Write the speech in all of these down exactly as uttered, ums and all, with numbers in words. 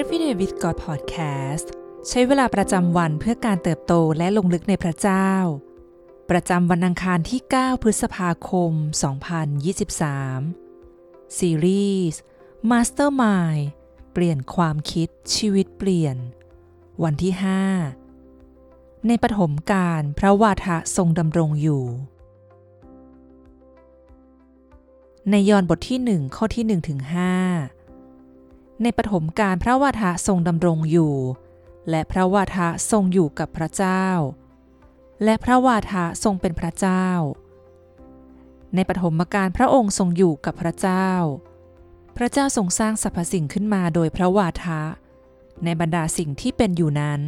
Every Day with God Podcast ใช้เวลาประจำวันเพื่อการเติบโตและลงลึกในพระเจ้าประจำวันอังคารที่เก้าพฤษภาคมสองพันยี่สิบสามซีรีส์ Mastermind เปลี่ยนความคิดชีวิตเปลี่ยนวันที่ห้าในปฐมกาลพระวาทะทรงดำรงอยู่ในยอห์นบทที่หนึ่งข้อที่หนึ่งถึงห้าในปฐมกาลพระวาทะทรงดำรงอยู่และพระวาทะทรงอยู่กับพระเจ้าและพระวาทะทรงเป็นพระเจ้าในปฐมกาลพระองค์ทรงอยู่กับพระเจ้าพระเจ้าทรงสร้างสรรพสิ่งขึ้นมาโดยพระวาทะในบรรดาสิ่งที่เป็นอยู่นั้น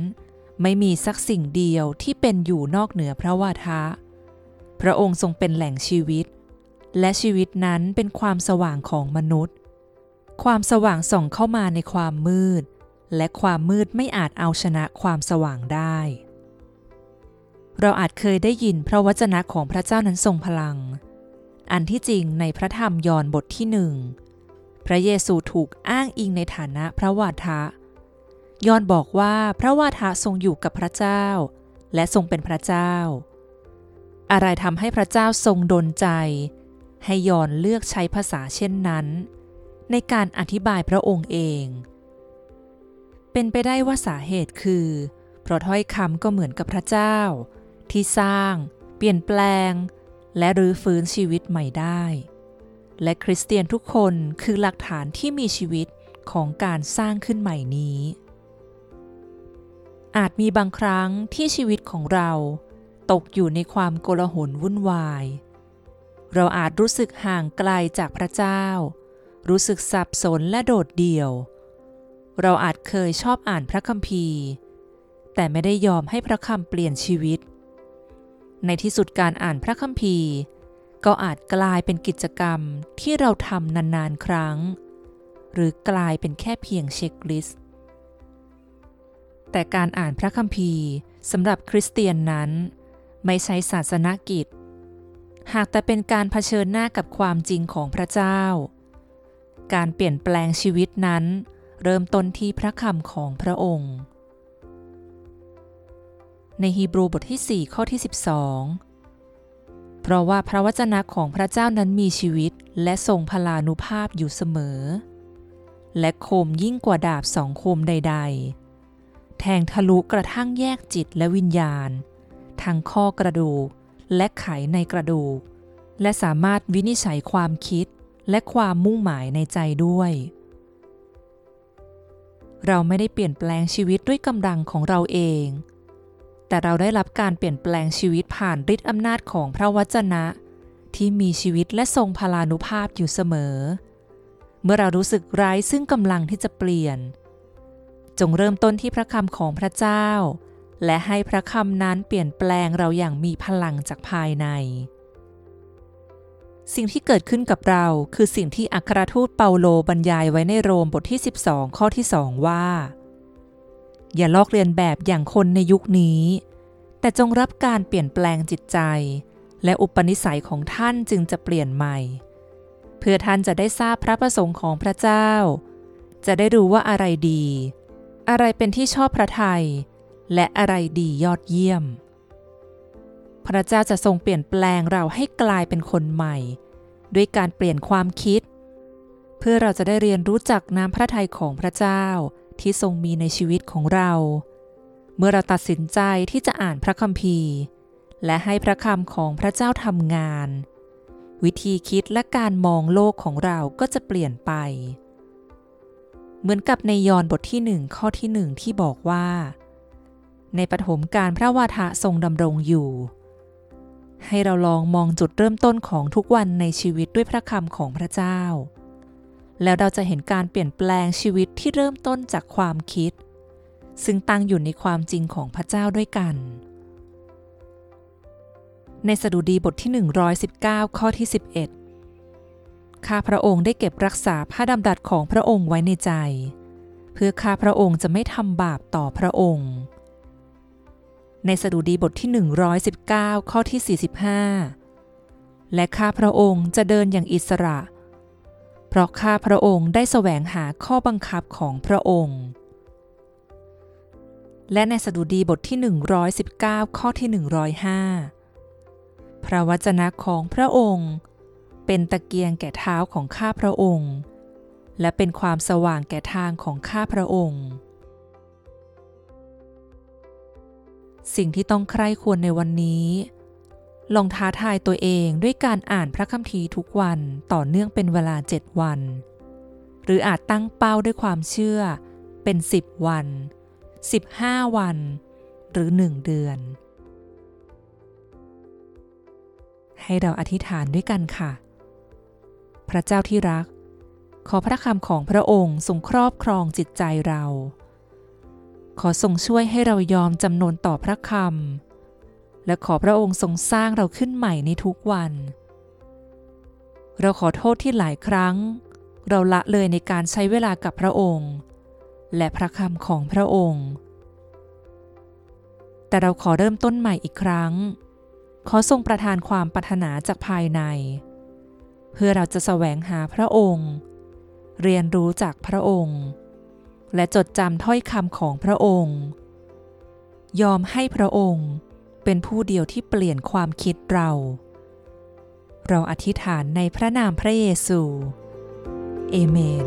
ไม่มีสักสิ่งเดียวที่เป็นอยู่นอกเหนือพระวาทะพระองค์ทรงเป็นแหล่งชีวิตและชีวิตนั้นเป็นความสว่างของมนุษย์ความสว่างส่องเข้ามาในความมืดและความมืดไม่อาจเอาชนะความสว่างได้เราอาจเคยได้ยินพระวจนะของพระเจ้านั้นทรงพลังอันที่จริงในพระธรรมยอห์นบทที่หนึ่งพระเยซูถูกอ้างอิงในฐานะพระวาทะยอห์นบอกว่าพระวาทะทรงอยู่กับพระเจ้าและทรงเป็นพระเจ้าอะไรทำให้พระเจ้าทรงดลใจให้ยอห์นเลือกใช้ภาษาเช่นนั้นในการอธิบายพระองค์เองเป็นไปได้ว่าสาเหตุคือเพราะถ้อยคำก็เหมือนกับพระเจ้าที่สร้างเปลี่ยนแปลงและรื้อฟื้นชีวิตใหม่ได้และคริสเตียนทุกคนคือหลักฐานที่มีชีวิตของการสร้างขึ้นใหม่นี้อาจมีบางครั้งที่ชีวิตของเราตกอยู่ในความโกลาหลวุ่นวายเราอาจรู้สึกห่างไกลจากพระเจ้ารู้สึกสับสนและโดดเดี่ยวเราอาจเคยชอบอ่านพระคัมภีร์แต่ไม่ได้ยอมให้พระคำเปลี่ยนชีวิตในที่สุดการอ่านพระคัมภีร์ก็อาจกลายเป็นกิจกรรมที่เราทำนานๆครั้งหรือกลายเป็นแค่เพียงเช็คลิสต์แต่การอ่านพระคัมภีร์สำหรับคริสเตียนนั้นไม่ใช่ศาสนกิจหากแต่เป็นการเผชิญหน้ากับความจริงของพระเจ้าการเปลี่ยนแปลงชีวิตนั้นเริ่มต้นที่พระคำของพระองค์ในฮีบรูบทที่สี่ข้อที่สิบสองเพราะว่าพระวจนะของพระเจ้านั้นมีชีวิตและทรงพลานุภาพอยู่เสมอและคมยิ่งกว่าดาบสองคมใดๆแทงทะลุกระทั่งแยกจิตและวิญญาณทั้งข้อกระดูกและไขในกระดูกและสามารถวินิจฉัยความคิดและความมุ่งหมายในใจด้วยเราไม่ได้เปลี่ยนแปลงชีวิตด้วยกำลังของเราเองแต่เราได้รับการเปลี่ยนแปลงชีวิตผ่านฤทธิ์อำนาจของพระวจนะที่มีชีวิตและทรงพลานุภาพอยู่เสมอเมื่อเรารู้สึกไร้ซึ่งกำลังที่จะเปลี่ยนจงเริ่มต้นที่พระคำของพระเจ้าและให้พระคำนั้นเปลี่ยนแปลงเราอย่างมีพลังจากภายในสิ่งที่เกิดขึ้นกับเราคือสิ่งที่อัครทูตเปาโลบรรยายไว้ในโรมบทที่สิบสองข้อที่สองว่าอย่าลอกเลียนแบบอย่างคนในยุคนี้แต่จงรับการเปลี่ยนแปลงจิตใจและอุปนิสัยของท่านจึงจะเปลี่ยนใหม่เพื่อท่านจะได้ทราบพระประสงค์ของพระเจ้าจะได้รู้ว่าอะไรดีอะไรเป็นที่ชอบพระทัยและอะไรดียอดเยี่ยมพระเจ้าจะทรงเปลี่ยนแปลงเราให้กลายเป็นคนใหม่ด้วยการเปลี่ยนความคิดเพื่อเราจะได้เรียนรู้จักน้ำพระทัยของพระเจ้าที่ทรงมีในชีวิตของเราเมื่อเราตัดสินใจที่จะอ่านพระคัมภีร์และให้พระคำของพระเจ้าทำงานวิธีคิดและการมองโลกของเราก็จะเปลี่ยนไปเหมือนกับในยอห์นบทที่หนึ่งข้อที่หนึ่งที่บอกว่าในปฐมกาลพระวาทะทรงดำรงอยู่ให้เราลองมองจุดเริ่มต้นของทุกวันในชีวิตด้วยพระคำของพระเจ้าแล้วเราจะเห็นการเปลี่ยนแปลงชีวิตที่เริ่มต้นจากความคิดซึ่งตั้งอยู่ในความจริงของพระเจ้าด้วยกันในสดุดีบทที่หนึ่งร้อยสิบเก้าข้อที่สิบเอ็ดข้าพระองค์ได้เก็บรักษาพระดำรัสของพระองค์ไว้ในใจเพื่อข้าพระองค์จะไม่ทำบาปต่อพระองค์ในสดุดีบทที่หนึ่งร้อยสิบเก้าข้อที่สี่สิบห้าและข้าพระองค์จะเดินอย่างอิสระเพราะข้าพระองค์ได้แสวงหาข้อบังคับของพระองค์ และในสดุดีบทที่หนึ่งร้อยสิบเก้าข้อที่หนึ่งร้อยห้าพระวจนะของพระองค์เป็นตะเกียงแก่เท้าของข้าพระองค์และเป็นความสว่างแก่ทางของข้าพระองค์สิ่งที่ต้องใคร่ควรในวันนี้ลองท้าทายตัวเองด้วยการอ่านพระคัมภีร์ทุกวันต่อเนื่องเป็นเวลาเจ็ดวันหรืออาจตั้งเป้าด้วยความเชื่อเป็นสิบวันสิบห้าวันหรือหนึ่งเดือนให้เราอธิษฐานด้วยกันค่ะพระเจ้าที่รักขอพระคำของพระองค์ทรงครอบครองจิตใจเราขอทรงช่วยให้เรายอมจำนนต่อพระคำและขอพระองค์ทรงสร้างเราขึ้นใหม่ในทุกวันเราขอโทษที่หลายครั้งเราละเลยในการใช้เวลากับพระองค์และพระคำของพระองค์แต่เราขอเริ่มต้นใหม่อีกครั้งขอทรงประทานความปรารถนาจากภายในเพื่อเราจะแสวงหาพระองค์เรียนรู้จากพระองค์และจดจำถ้อยคำของพระองค์ยอมให้พระองค์เป็นผู้เดียวที่เปลี่ยนความคิดเราเราอธิษฐานในพระนามพระเยซูเอเมน